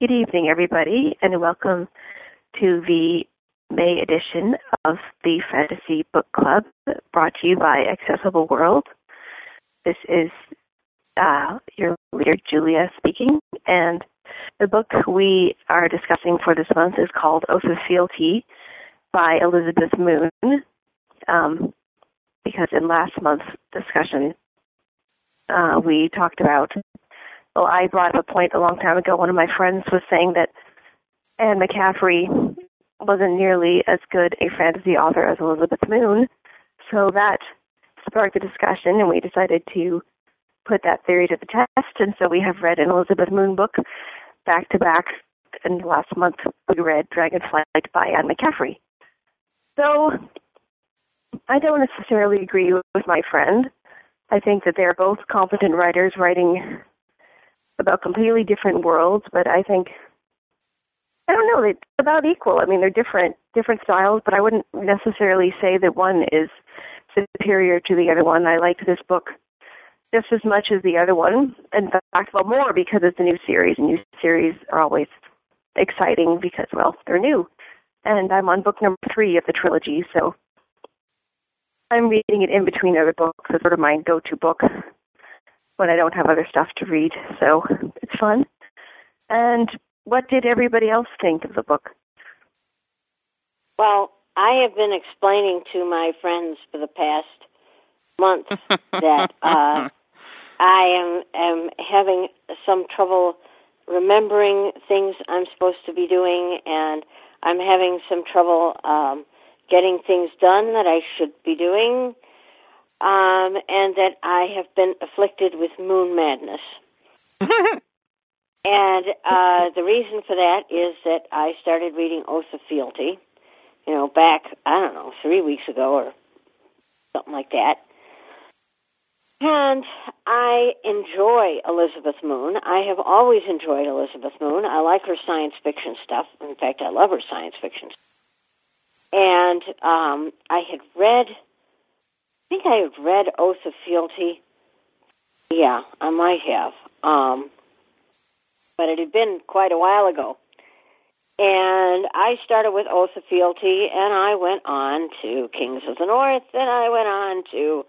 Good evening, everybody, and welcome to the May edition of the Fantasy Book Club, brought to you by Accessible World. This is your leader, Julia, speaking, and the book we are discussing for this month is called Oath of Fealty by Elizabeth Moon, because in last month's discussion, we talked about... Well, I brought up a point a long time ago. One of my friends was saying that Anne McCaffrey wasn't nearly as good a fantasy author as Elizabeth Moon, so that sparked the discussion, and we decided to put that theory to the test, and so we have read an Elizabeth Moon book back-to-back, and last month we read Dragonflight by Anne McCaffrey. So I don't necessarily agree with my friend. I think that they're both competent writers writing about completely different worlds, but I think, I don't know, they're about equal. I mean, they're different styles, but I wouldn't necessarily say that one is superior to the other one. I liked this book just as much as the other one, in fact, well, more because it's a new series, and new series are always exciting because, well, they're new. And I'm on book number 3 of the trilogy, so I'm reading it in between other books. It's sort of my go-to book when I don't have other stuff to read, so it's fun. And what did everybody else think of the book? Well, I have been explaining to my friends for the past month that I am having some trouble remembering things I'm supposed to be doing, and I'm having some trouble getting things done that I should be doing, and that I have been afflicted with moon madness. And the reason for that is that I started reading Oath of Fealty, back, 3 weeks ago or something like that. And I enjoy Elizabeth Moon. I have always enjoyed Elizabeth Moon. I like her science fiction stuff. In fact, I love her science fiction stuff. And I had read Oath of Fealty. Yeah, I might have. But it had been quite a while ago. And I started with Oath of Fealty, and I went on to Kings of the North, and I went on to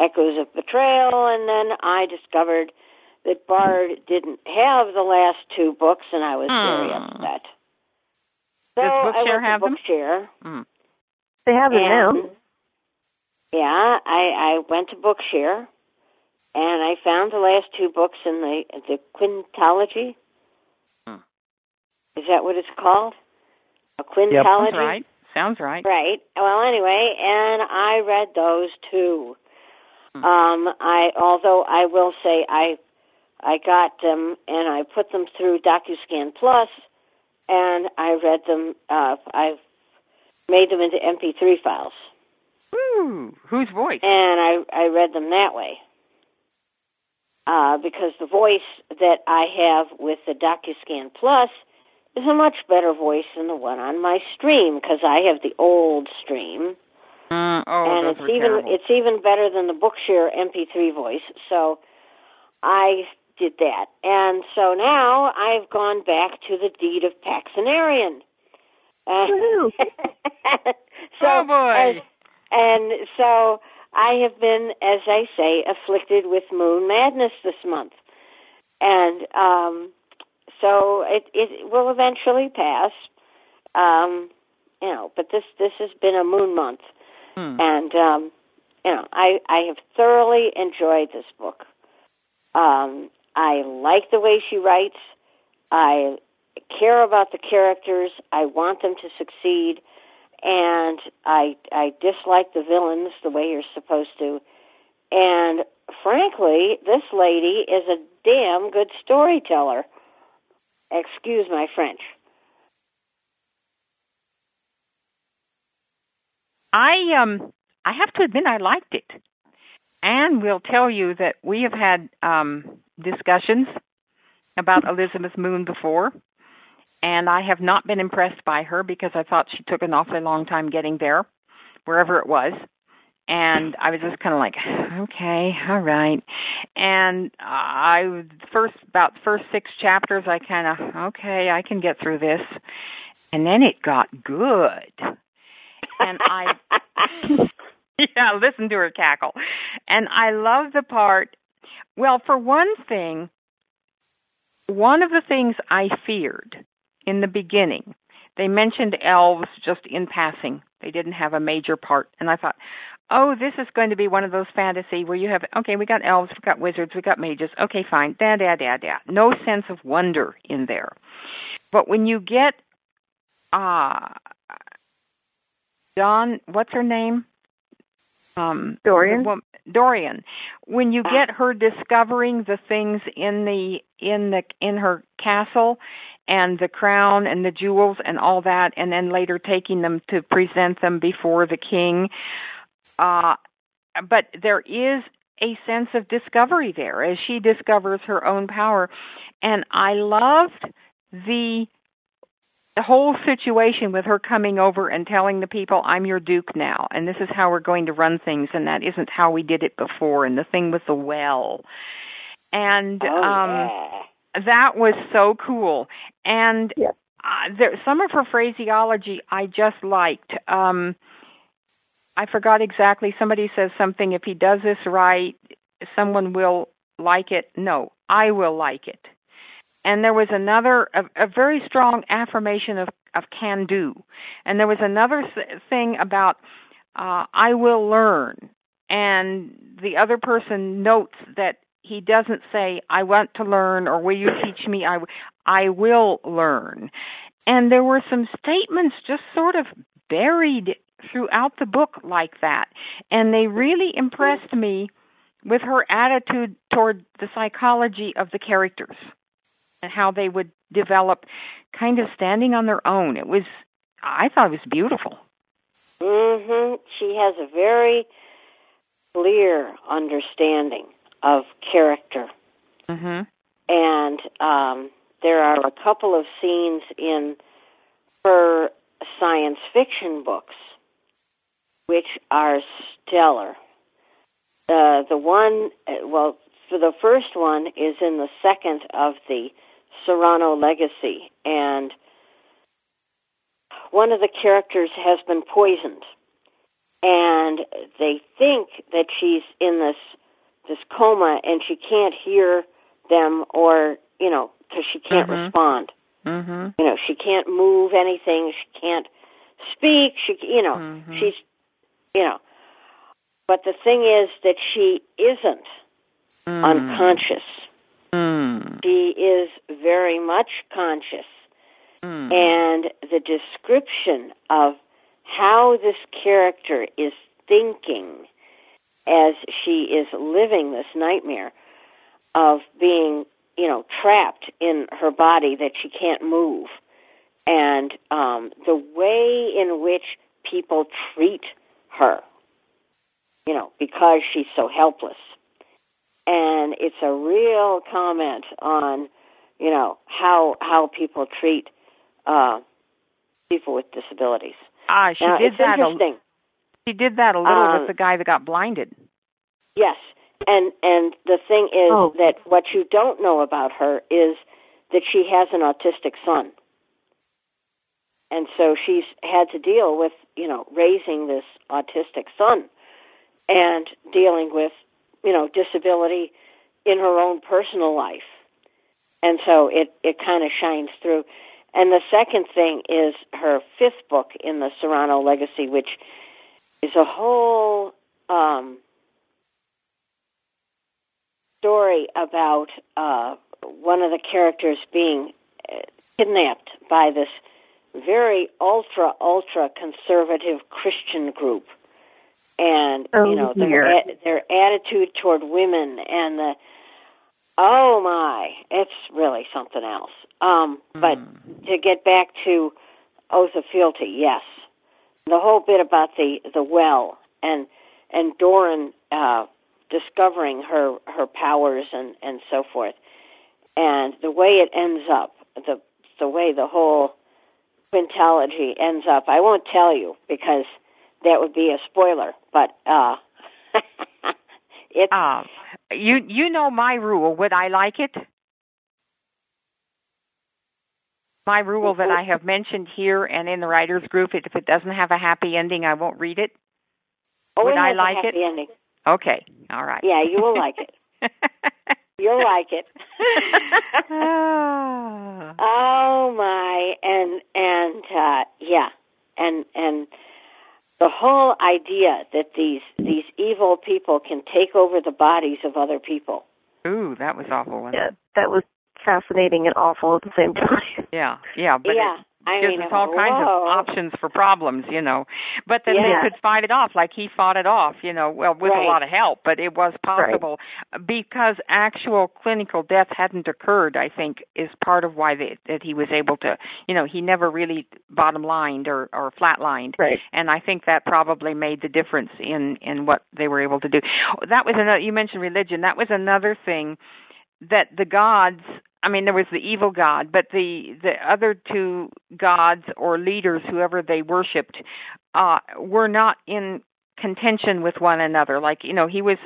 Echoes of Betrayal, and then I discovered that Bard didn't have the last 2 books, and I was very upset. So Bookshare I went to Bookshare. They have them now. Yeah, I went to Bookshare, and I found the last 2 books in the quintology. Is that what it's called? A quintology? Yep, sounds right. Sounds right. Right. Well, anyway, and I read those 2. Although I will say I got them, and I put them through DocuScan Plus, and I read them. I've made them into MP3 files. Ooh, whose voice? And I read them that way. Because the voice that I have with the DocuScan Plus is a much better voice than the one on my stream, because I have the old stream. And it's even better than the Bookshare MP3 voice, so I did that. And so now I've gone back to the Deed of Paksenarrion. So oh, boy. And so I have been, as I say, afflicted with moon madness this month. And so it will eventually pass, but this has been a moon month. And, I have thoroughly enjoyed this book. I like the way she writes. I care about the characters. I want them to succeed. And I dislike the villains the way you're supposed to. And frankly, this lady is a damn good storyteller. Excuse my French. I have to admit I liked it. Anne will tell you that we have had discussions about Elizabeth Moon before. And I have not been impressed by her because I thought she took an awfully long time getting there, wherever it was. And I was just kind of like, okay, all right. And about the first six chapters, I kind of, okay, I can get through this. And then it got good. And I, yeah, listen to her cackle. And I love the part, well, for one thing, one of the things I feared in the beginning, they mentioned elves just in passing. They didn't have a major part. And I thought, oh, this is going to be one of those fantasy where you have, okay, we got elves, we got wizards, we got mages. Okay, fine. No sense of wonder in there. But when you get Dawn, what's her name? Dorian. Dorian. When you get her discovering the things in her castle and the crown and the jewels and all that, and then later taking them to present them before the king. But there is a sense of discovery there as she discovers her own power. And I loved the whole situation with her coming over and telling the people, I'm your duke now, and this is how we're going to run things, and that isn't how we did it before, and the thing with the well. And that was so cool. And some of her phraseology I just liked. I forgot exactly. Somebody says something, if he does this right, someone will like it. No, I will like it. And there was another, a very strong affirmation of can do. And there was another thing about I will learn. And the other person notes that he doesn't say, I want to learn, or will you teach me? I will learn. And there were some statements just sort of buried throughout the book like that. And they really impressed me with her attitude toward the psychology of the characters. And how they would develop, kind of standing on their own. I thought it was beautiful. Mm-hmm. She has a very clear understanding of character. Mm-hmm. And there are a couple of scenes in her science fiction books, which are stellar. The one, well, for the first one is in the second of the Serrano Legacy, and one of the characters has been poisoned, and they think that she's in this coma, and she can't hear them, or because she can't respond. Mm-hmm. She can't move anything, she can't speak. But the thing is that she isn't unconscious. She is very much conscious. And the description of how this character is thinking as she is living this nightmare of being, trapped in her body that she can't move, and the way in which people treat her, because she's so helpless. And it's a real comment on, how people treat people with disabilities. She did that a little with the guy that got blinded. Yes, and the thing is that what you don't know about her is that she has an autistic son, and so she's had to deal with raising this autistic son and dealing with disability in her own personal life. And so it kind of shines through. And the second thing is her fifth book in the Serrano Legacy, which is a whole story about one of the characters being kidnapped by this very ultra conservative Christian group. And, their attitude toward women and it's really something else. But to get back to Oath of Fealty, yes. The whole bit about the well and Doran discovering her powers and so forth. And the way it ends up, the way the whole quintology ends up, I won't tell you because that would be a spoiler, but it's... You know my rule. Would I like it? My rule that I have mentioned here and in the writers group, if it doesn't have a happy ending, I won't read it. Oh, would I like it? It has a happy ending. Okay. All right. Yeah, you will like it. You'll like it. Oh my, yeah. And the whole idea that these evil people can take over the bodies of other people. Ooh, that was awful, wasn't it? Yeah, that was fascinating and awful at the same time. Yeah, but yeah. It gives us all kinds of options for problems, you know. But then they could fight it off, like he fought it off, you know, well, with a lot of help, but it was possible. Right. Because actual clinical death hadn't occurred, I think, is part of why that he was able to, you know, he never really bottom-lined or flat-lined. Right. And I think that probably made the difference in what they were able to do. That was another, you mentioned religion, that was another thing that the gods... I mean, there was the evil god, but the other two gods or leaders, whoever they worshipped, were not in contention with one another. Like, you know, he was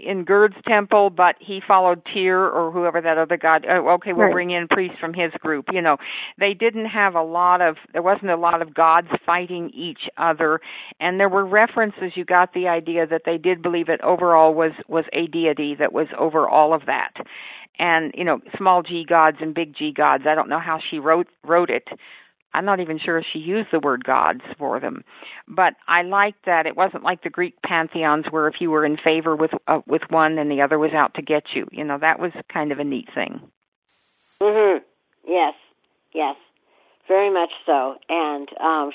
in Gerd's temple, but he followed Tyr or whoever that other god. Oh, okay, we'll bring in priests from his group. You know, they didn't have there wasn't a lot of gods fighting each other, and there were references. You got the idea that they did believe it overall was a deity that was over all of that. And, you know, small G gods and big G gods. I don't know how she wrote it. I'm not even sure if she used the word gods for them. But I liked that. It wasn't like the Greek pantheons where if you were in favor with one and the other was out to get you. You know, that was kind of a neat thing. Mm-hmm. Yes. Very much so. And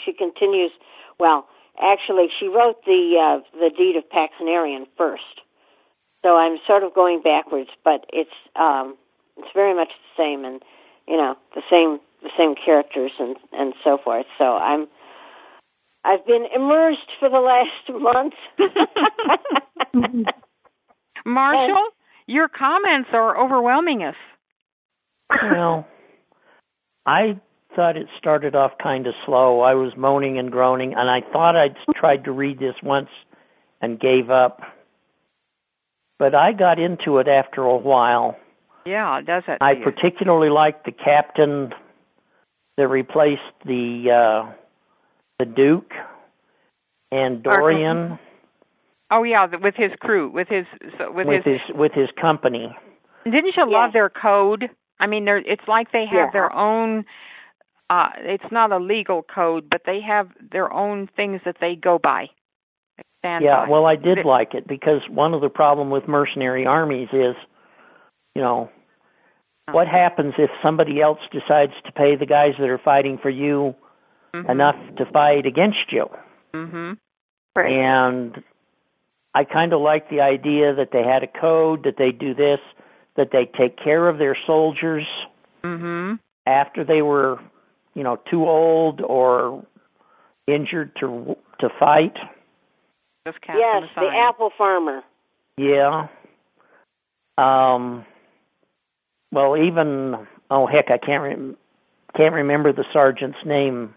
she continues, well, actually, she wrote the Deed of Paksenarrion first. So I'm sort of going backwards, but it's very much the same, and you know the same characters and so forth. So I've been immersed for the last month. Marshall, your comments are overwhelming us. Well, I thought it started off kind of slow. I was moaning and groaning, and I thought I'd tried to read this once and gave up. But I got into it after a while. Yeah, it does it. I particularly liked the captain that replaced the Duke and Dorian. Oh yeah, with his crew, with his company. Didn't you love their code? I mean, it's like they have their own. It's not a legal code, but they have their own things that they go by. Yeah, well, I did like it because one of the problem with mercenary armies is, you know, what happens if somebody else decides to pay the guys that are fighting for you enough to fight against you? Mm-hmm. Right. And I kind of like the idea that they had a code, that they do this, that they take care of their soldiers after they were, you know, too old or injured to fight. Yes, the apple farmer. Yeah. Well, even I can't remember the sergeant's name,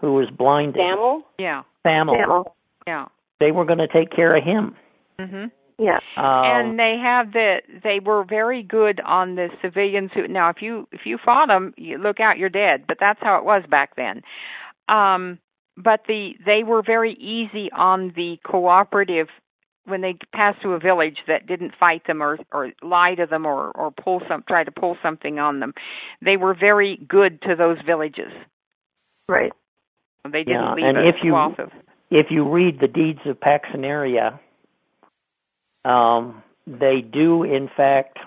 who was blinded. Samuel. Yeah. Samuel. Yeah. They were going to take care of him. Mm-hmm. Yeah. And they were very good on the civilians who. Now, if you fought them, you look out, you're dead. But that's how it was back then. But they were very easy on the cooperative when they passed through a village that didn't fight them or lie to them or try to pull something on them. They were very good to those villages. Right. They didn't leave and if you read the Deeds of Paksenarrion, they do in fact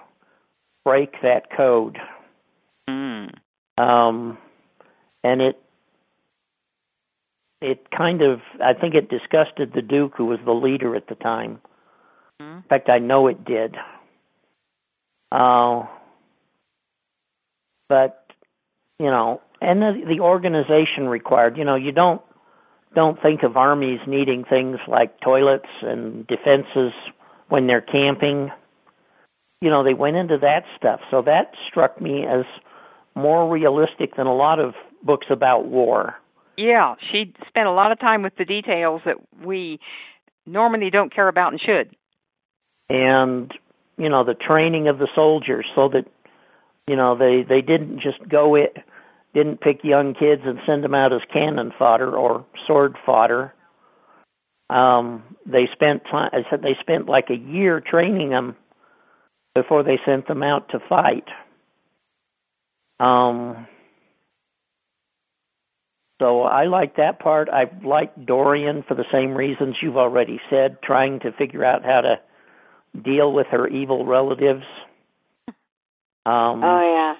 break that code. Mm. And it kind of, I think it disgusted the Duke, who was the leader at the time. In fact, I know it did. But, you know, and the organization required, you know, you don't think of armies needing things like toilets and defenses when they're camping. You know, they went into that stuff. So that struck me as more realistic than a lot of books about war. Yeah, she spent a lot of time with the details that we normally don't care about and should. And, you know, the training of the soldiers so that, you know, they didn't just go it, didn't pick young kids and send them out as cannon fodder or sword fodder. They spent time, I said they spent like a year training them before they sent them out to fight. So I like that part. I like Dorian for the same reasons you've already said, trying to figure out how to deal with her evil relatives. Oh,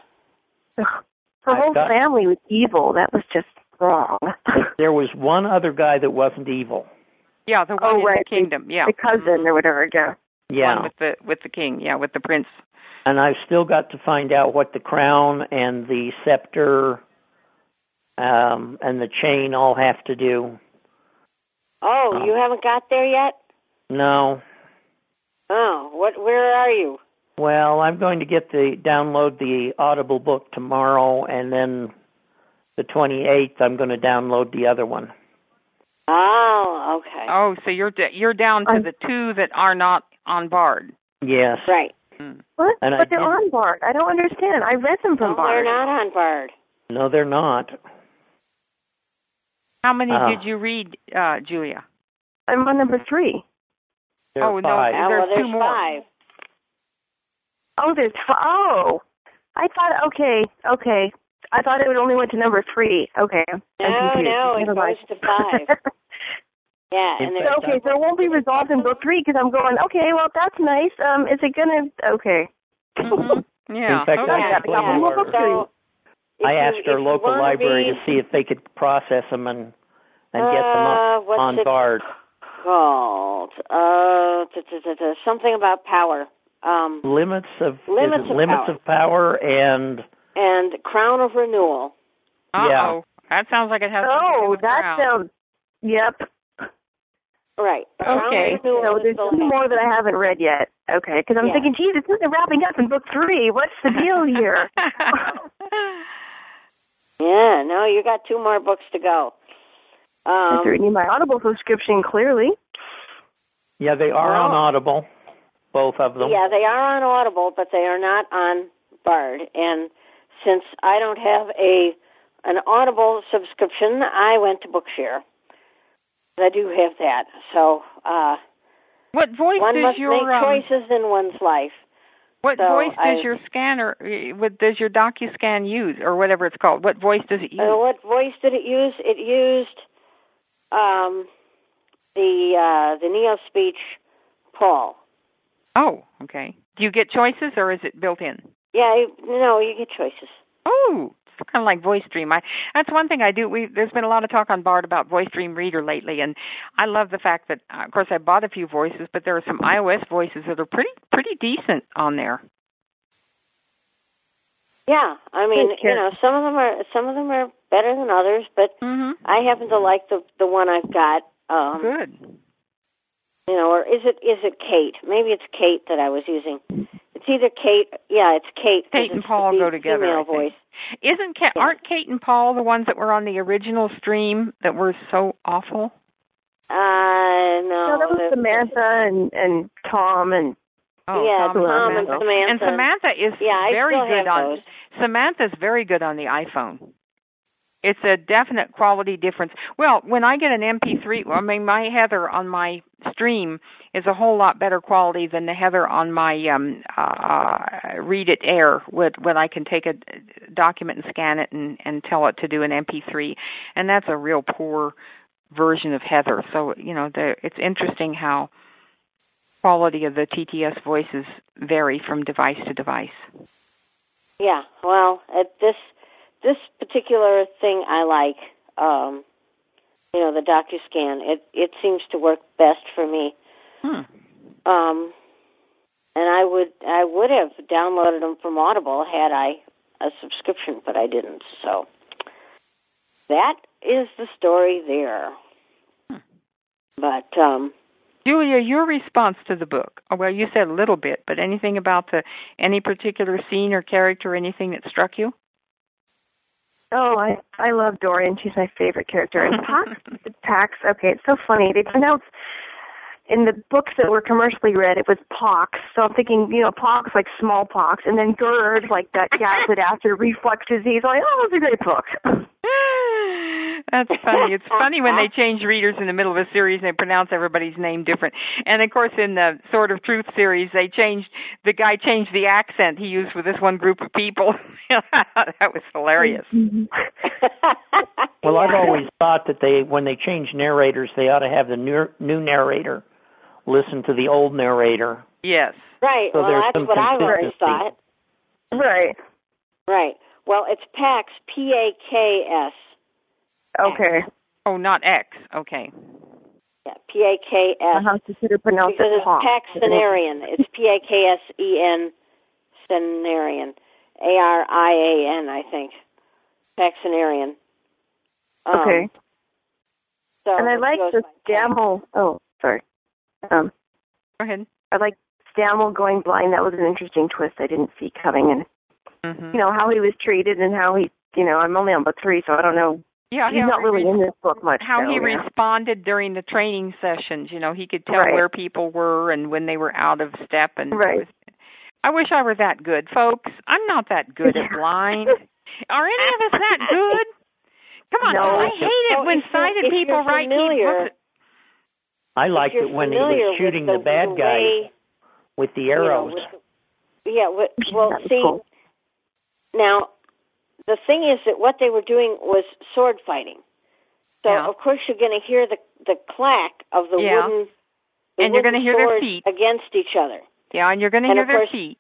yeah. Her whole family was evil. That was just wrong. There was one other guy that wasn't evil. Yeah, the one in the kingdom. Yeah, the cousin or whatever. Yeah. One with the king. Yeah, with the prince. And I've still got to find out what the crown and the scepter and the chain all have to do. Oh, you haven't got there yet? No. Oh, where are you? Well, I'm going to download the Audible book tomorrow, and then the 28th I'm going to download the other one. Oh, okay. Oh, so you're down to the two that are not on Bard. Yes. Right. Mm. What? And but they're on Bard. I don't understand. I read them from Bard. They're not on Bard. No, they're not. How many did you read, Julia? I'm on number 3. There are 5. No, there's 2 more. 5. Oh, there's 5. Oh, I thought, okay. I thought it only went to number 3. Okay. No, it goes to 5. Yeah. And so it won't be resolved in book 3 because I'm going, okay, well, that's nice. Is it going to, okay. Mm-hmm. Yeah. In fact, I asked our local library to see if they could process them and get them up on Bard. Called something about power. Limits of Power and Crown of Renewal. Yeah. That sounds like it has something to do with that Crown. Yep. Right. Okay. So there's two more that I haven't read yet. Okay. Because I'm thinking, geez, it's not wrapping up in book 3. What's the deal here? Yeah. No, you got 2 more books to go. I need my Audible subscription, clearly. Yeah, they are on Audible, both of them. Yeah, they are on Audible, but they are not on Bard. And since I don't have an Audible subscription, I went to Bookshare. I do have that. So, what voice one does must your make choices in one's life. What voice does your scanner? What does your DocuScan use, or whatever it's called? What voice does it use? What voice did it use? It used the NeoSpeech Paul. Oh, okay. Do you get choices, or is it built in? Yeah, you get choices. Oh. It's kind of like Voice Dream. That's one thing I do. There's been a lot of talk on Bard about Voice Dream Reader lately, and I love the fact that, of course, I bought a few voices, but there are some iOS voices that are pretty decent on there. Yeah, I mean, some of them are better than others, but I happen to like the one I've got. Good. You know, or is it Kate? Maybe it's Kate that I was using. It's either Kate. Yeah, it's Kate. Kate and Paul go together. I think. Voice. Aren't Kate and Paul the ones that were on the original stream that were so awful? No. No, that was Samantha and Tom and. Oh, yeah, Tom and Samantha. And Samantha is very good on. Samantha's very good on the iPhone. It's a definite quality difference. Well, when I get an MP3, my Heather on my stream is a whole lot better quality than the Heather on my Read It Air, when I can take a document and scan it and tell it to do an MP3. And that's a real poor version of Heather. So, you know, it's interesting how quality of the TTS voices vary from device to device. Yeah, well, at this particular thing I like, the DocuScan. It seems to work best for me. And I would have downloaded them from Audible had I a subscription, but I didn't. So that is the story there. But Julia, your response to the book. Well, you said a little bit, but anything about any particular scene or character, anything that struck you? Oh, I love Dorian. She's my favorite character. And Pax, okay, it's so funny. They pronounce, in the books that were commercially read, it was pox. So I'm thinking, you know, pox, like smallpox. And then GERD, like that gaspid after reflux disease. I'm like, oh, that's a great book. That's funny. It's funny when they change readers in the middle of a series and they pronounce everybody's name different. And, of course, in the Sword of Truth series, the guy changed the accent he used with this one group of people. That was hilarious. Well, I've always thought that when they change narrators, they ought to have the new narrator listen to the old narrator. Yes. Right. So well, that's what I always thought. Right. Right. Well, it's Pax, P-A-K-S. Okay. Oh, not X. Okay. Yeah, P-A-K-S. How to pronounce it? Because it's Paksenarrion. It's P-A-K-S-E-N, Senarian. A-R-I-A-N, I think. Paksenarrion. Okay. So and I like the Stammel. Oh, sorry. Go ahead. I like Stammel going blind. That was an interesting twist I didn't see coming. And, you know, how he was treated and how he, you know, I'm only on book 3, so I don't know. Yeah, he's not really in this book much. How he responded during the training sessions, you know, he could tell where people were and when they were out of step. And I wish I were that good, folks. I'm not that good at blind. Are any of us that good? Come on, I hate it when sighted people write these books. I liked it when he was shooting the bad guy with the arrows. Now, the thing is that what they were doing was sword fighting. So, of course, you're going to hear the clack of the wooden swords and you're going to hear their feet against each other. Yeah, and you're going to hear their feet.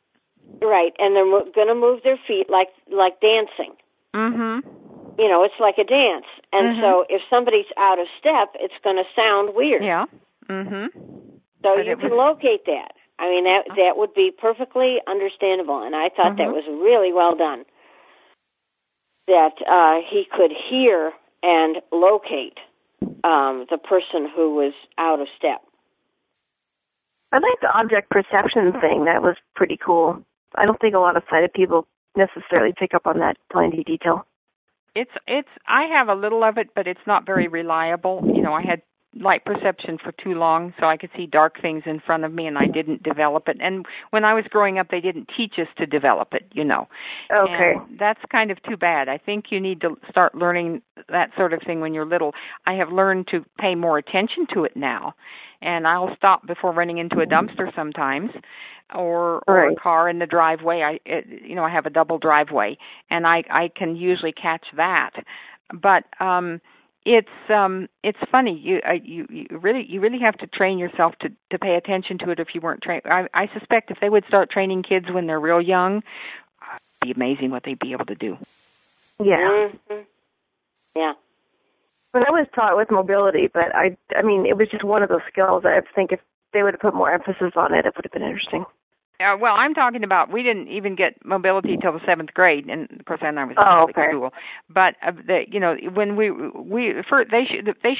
Right, and they're going to move their feet like dancing. Mm-hmm. You know, it's like a dance. And so if somebody's out of step, it's going to sound weird. Yeah. Mm-hmm. So you can locate that. I mean, that would be perfectly understandable, and I thought that was really well done. That he could hear and locate the person who was out of step. I like the object perception thing. That was pretty cool. I don't think a lot of sighted people necessarily pick up on that blindy detail. It's. I have a little of it, but it's not very reliable. You know, I had light perception for too long, so I could see dark things in front of me, and I didn't develop it. And when I was growing up, they didn't teach us to develop it, you know. Okay. And that's kind of too bad. I think you need to start learning that sort of thing when you're little. I have learned to pay more attention to it now, and I'll stop before running into a dumpster sometimes, or a car in the driveway. I have a double driveway, and I can usually catch that. But it's funny. You really have to train yourself to pay attention to it if you weren't trained. I suspect if they would start training kids when they're real young, it'd be amazing what they'd be able to do. Yeah. Mm-hmm. Yeah. Well, I was taught with mobility, but I mean, it was just one of those skills. I think if they would have put more emphasis on it, it would have been interesting. Well, I'm talking about we didn't even get mobility till the 7th grade, and of course, I was in school. But when they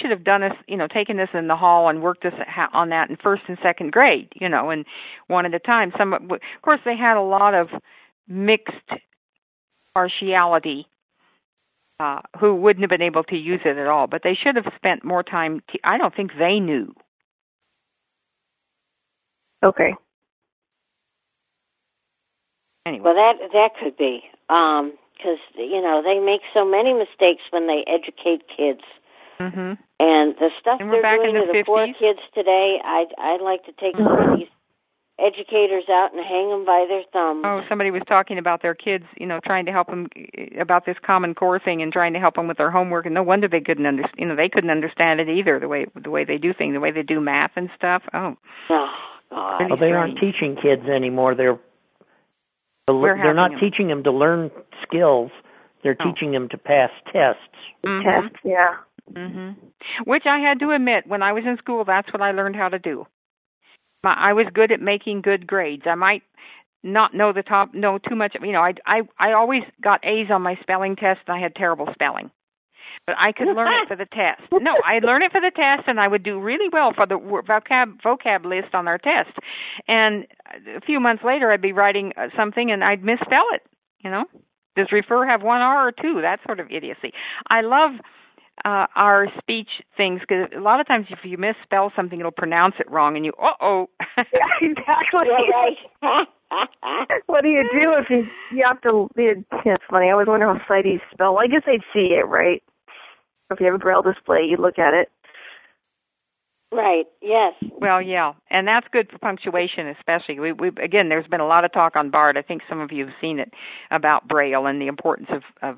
should have done us, taken us in the hall and worked us on that in 1st and 2nd grade, and one at a time. Of course, they had a lot of mixed partiality. Who wouldn't have been able to use it at all. But they should have spent more time. I don't think they knew. Okay. Anyway. Well, that could be. Because, they make so many mistakes when they educate kids. Mm-hmm. And the stuff they're doing to the poor kids today, I'd like to take some of these educators out and hang them by their thumbs. Oh, somebody was talking about their kids, trying to help them about this Common Core thing and trying to help them with their homework, and no wonder they couldn't understand. They couldn't understand it either. The way they do things, the way they do math and stuff. Oh God! Well, they aren't teaching kids anymore. They're not teaching them to learn skills. They're teaching them to pass tests. Mm-hmm. Tests, yeah. Mm-hmm. Which I had to admit, when I was in school, that's what I learned how to do. I was good at making good grades. I might not know too much. I always got A's on my spelling test, and I had terrible spelling. But I could learn it for the test. No, I'd learn it for the test, and I would do really well for the vocab list on our test. And a few months later, I'd be writing something, and I'd misspell it, Does refer have one R or two? That sort of idiocy. I love our speech things, because a lot of times if you misspell something, it'll pronounce it wrong, and you, uh-oh. Exactly. Right. What do you do if you have to, it's funny, I always wonder how CITES spell. I guess they'd see it, right? If you have a Braille display, you look at it. Right, yes. Well, yeah, and that's good for punctuation especially. We again, there's been a lot of talk on Bard. I think some of you have seen it about Braille and the importance of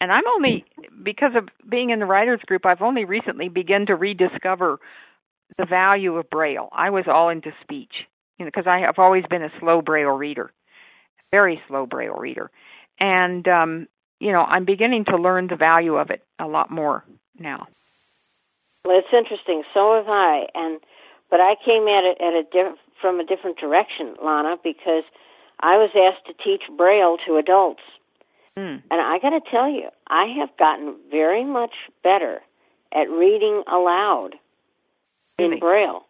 and I'm only, because of being in the writers group, I've only recently begun to rediscover the value of Braille. I was all into speech, you know, because I have always been a slow Braille reader, very slow Braille reader. And, you know, I'm beginning to learn the value of it a lot more now. Well, it's interesting. So have I, but I came at it from a different direction, Lana, because I was asked to teach Braille to adults, and I got to tell you, I have gotten very much better at reading aloud in Braille.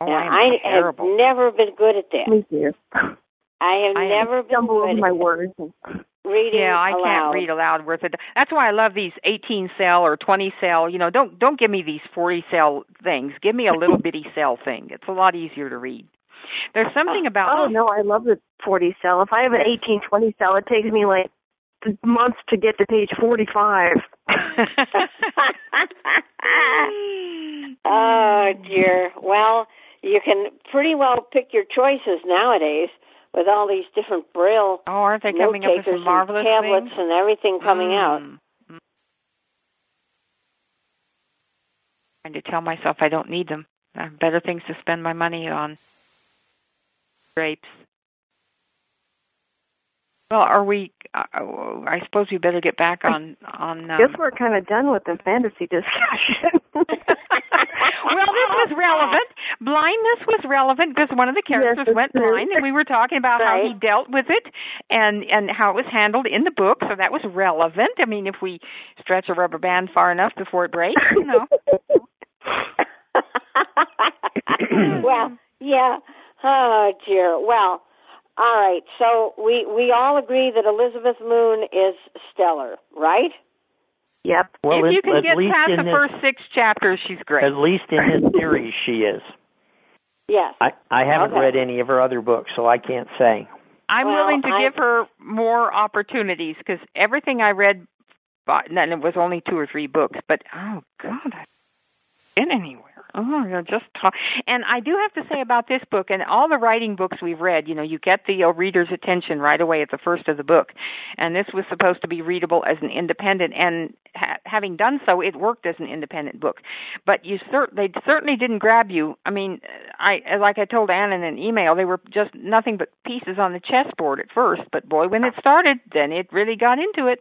Oh, now, I have never been good at that. Me too. I never been good at my words. Reading aloud. Can't read aloud worth it. That's why I love these 18-cell or 20-cell. You know, don't give me these 40-cell things. Give me a little bitty cell thing. It's a lot easier to read. There's something about. Oh no, I love the 40-cell. If I have an 18-20-cell, it takes me like months to get to page 45. Oh dear. Well, you can pretty well pick your choices nowadays. With all these different Braille aren't they coming up with some marvelous and tablets things? And everything coming out. I'm trying to tell myself I don't need them. I have better things to spend my money on. Grapes. Well, are we? I suppose we better get back on. Guess we're kind of done with the fantasy discussion. Well, this was relevant. Blindness was relevant because one of the characters went blind, and we were talking about how he dealt with it and how it was handled in the book. So that was relevant. I mean, if we stretch a rubber band far enough before it breaks, you know. Well, yeah. Oh dear. Well, all right. So we all agree that Elizabeth Moon is stellar, right? Yep. Well, if you can get past the first six chapters, she's great. At least in this series, she is. Yes. I haven't read any of her other books, so I can't say. I'm willing to give her more opportunities, because everything I read, and it was only two or three books, but, oh, God, I've been anywhere. Oh, you're just talking. And I do have to say about this book and all the writing books we've read, you know, you get the reader's attention right away at the first of the book. And this was supposed to be readable as an independent, and having done so, it worked as an independent book. But they certainly didn't grab you. I mean, like I told Anne in an email, they were just nothing but pieces on the chessboard at first. But, boy, when it started, then it really got into it.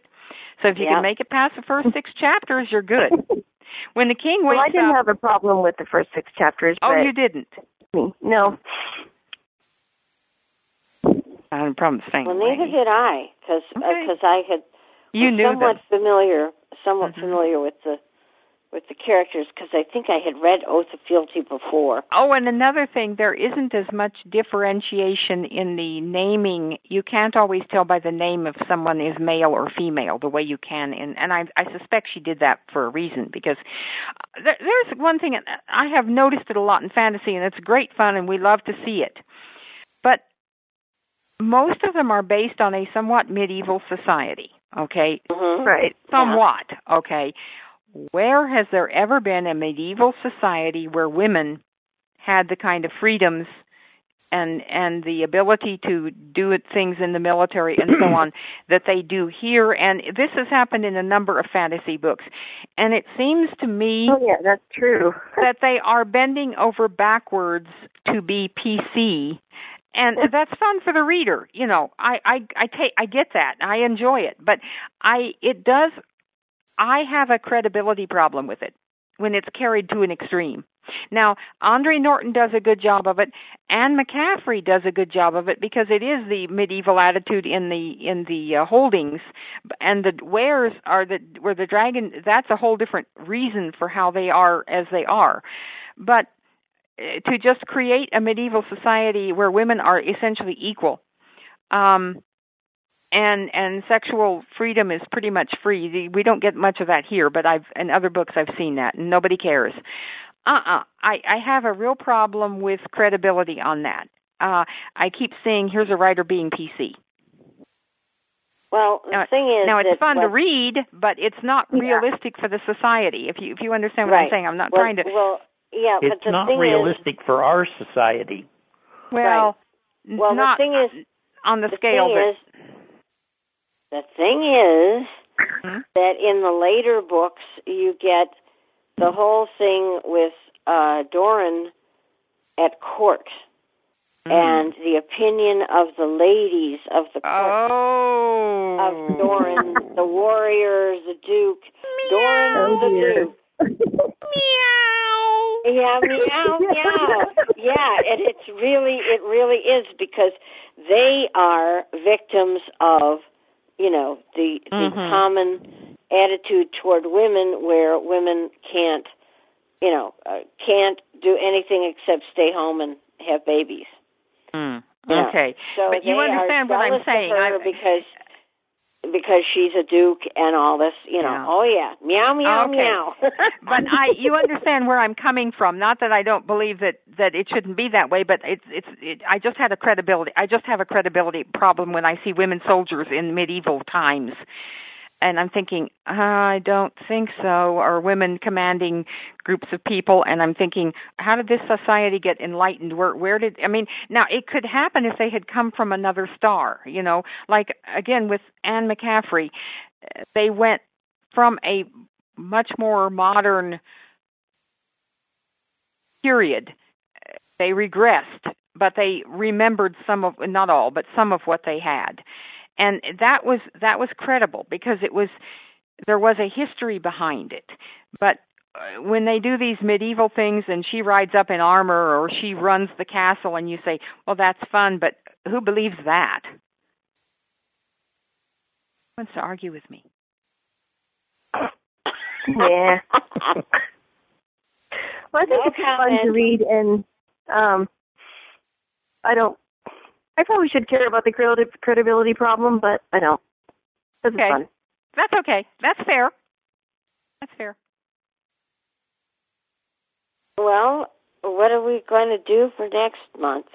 So if you can make it past the first six chapters, you're good. When the king wakes up... Well, I didn't have a problem with the first six chapters. Oh, you didn't? No. I had a problem saying that. Well, neither did I, because I had... You knew somewhat them. Familiar with the characters, because I think I had read Oath of Fealty before. Oh, and another thing, there isn't as much differentiation in the naming. You can't always tell by the name if someone is male or female the way you can. And I suspect she did that for a reason, because there's one thing, and I have noticed it a lot in fantasy, and it's great fun, and we love to see it. But most of them are based on a somewhat medieval society, okay? Mm-hmm. Right. Somewhat, okay. Where has there ever been a medieval society where women had the kind of freedoms and the ability to do things in the military and so on that they do here? And this has happened in a number of fantasy books. And it seems to me that's true. that they are bending over backwards to be PC. And that's fun for the reader. You know, I get that. I enjoy it. But I have a credibility problem with it when it's carried to an extreme. Now, Andre Norton does a good job of it. Anne McCaffrey does a good job of it, because it is the medieval attitude in the holdings, and the wares are where the dragon. That's a whole different reason for how they are as they are. But to just create a medieval society where women are essentially equal. And sexual freedom is pretty much free. We don't get much of that here, but in other books I've seen that, and nobody cares. I have a real problem with credibility on that. I keep seeing, here's a writer being PC. Well, the thing is, now it's fun to read, but it's not realistic for the society. If you understand what I'm saying, I'm not trying to. Well, yeah, it's but the not thing realistic is, for our society. Well, right. Well, not the thing is, on the scale. The thing is that in the later books, you get the whole thing with Doran at court. And the opinion of the ladies of the court, of Doran, the warrior, the duke, meow. Doran the duke. Meow. Yeah, meow, meow. Yeah, and it really is, because they are victims of, the common attitude toward women, where women can't do anything except stay home and have babies. Yeah. Okay, so but you understand what I'm saying, because she's a duke and all this, Oh yeah, meow meow meow. But you understand where I'm coming from. Not that I don't believe that it shouldn't be that way, but it's. I just have a credibility problem when I see women soldiers in medieval times, and I'm thinking, I don't think so. Or women commanding groups of people, and I'm thinking, how did this society get enlightened? Now it could happen if they had come from another star, Like again with Anne McCaffrey, they went from a much more modern period. They regressed, but they remembered some of, not all, but some of what they had. And that was credible, because there was a history behind it. But when they do these medieval things and she rides up in armor or she runs the castle, and you say, well, that's fun, but who believes that? Who wants to argue with me? Yeah. Well, I think it's fun to read, and I probably should care about the credibility problem, but I don't. This is fun. That's okay. That's fair. That's fair. Well, what are we going to do for next month?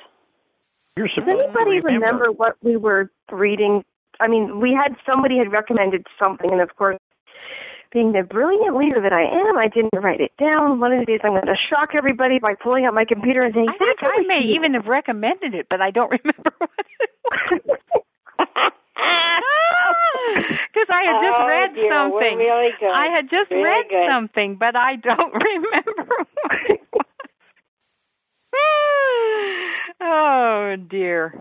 Does anybody remember what we were reading? I mean, somebody had recommended something, and of course, being the brilliant leader that I am, I didn't write it down. One of the days I'm going to shock everybody by pulling out my computer and saying, I may even have recommended it, but I don't remember what it was. Because I had just read something. Really good. I had just really read good. Something, but I don't remember what it was. Oh, dear.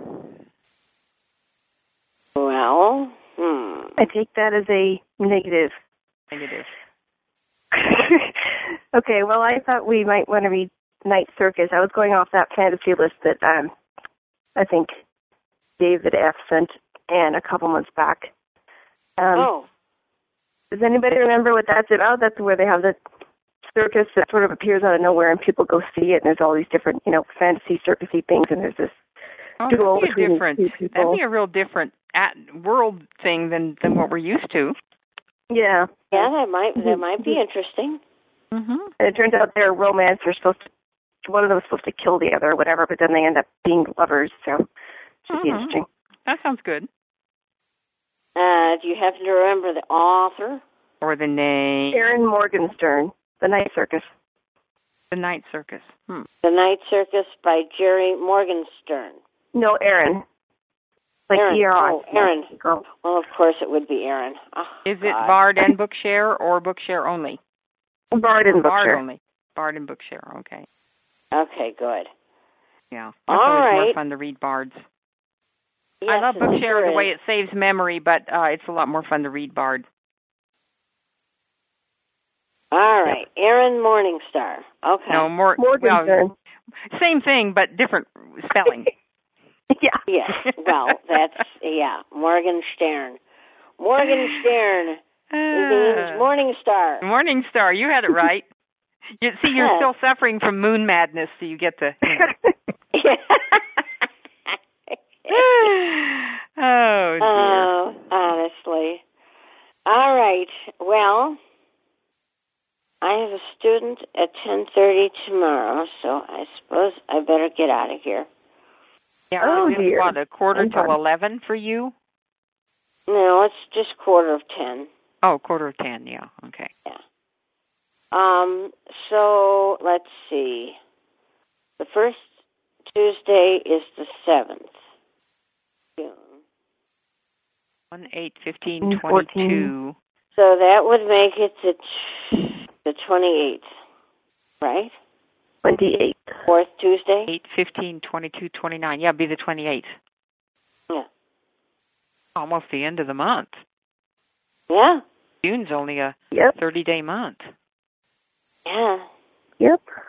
Well, I take that as a negative. Okay, well, I thought we might want to read Night Circus. I was going off that fantasy list that I think David F. sent Anne a couple months back. Does anybody remember what that's about? That's where they have the circus that sort of appears out of nowhere, and people go see it, and there's all these different, fantasy circusy things, and there's this duel between two people. That'd be a real different world thing than what we're used to. Yeah. Yeah, that might be interesting. Mm-hmm. And it turns out their romance are one of them is supposed to kill the other or whatever, but then they end up being lovers, so it should be interesting. That sounds good. Do you happen to remember the author? Or the name? Erin Morgenstern, The Night Circus. The Night Circus. The Night Circus by Jerry Morgenstern. No, Erin. Like Erin. Oh, Erin. Well, of course it would be Erin. Oh, is it Bard and Bookshare or Bookshare only? Bard and Bookshare. Bard only. Bard and Bookshare, okay. Okay, good. Yeah. All right. It's more fun to read Bards. Yes, I love Bookshare the way it saves memory, but it's a lot more fun to read Bard. All right. Erin Morningstar. Okay. No, Morgenstern. Well, same thing, but different spelling. Yeah. Yes. Well, Morgenstern. Morgenstern means morning star. Morning star. You had it right. You're still suffering from moon madness, so you get the. Oh, dear. Oh, honestly. All right. Well, I have a student at 10:30 tomorrow, so I suppose I better get out of here. Yeah, oh, dear. What, a quarter till 11 for you? No, it's just quarter of 10. Oh, quarter of 10, yeah. Okay. Yeah. So, let's see. The first Tuesday is the 7th. June. 1/8/1522. So that would make it the 28th, right? 28th. Fourth Tuesday? 8/15/22/29. Yeah, it'd be the 28th. Yeah. Almost the end of the month. Yeah. June's only a 30-day month. Yeah. Yep.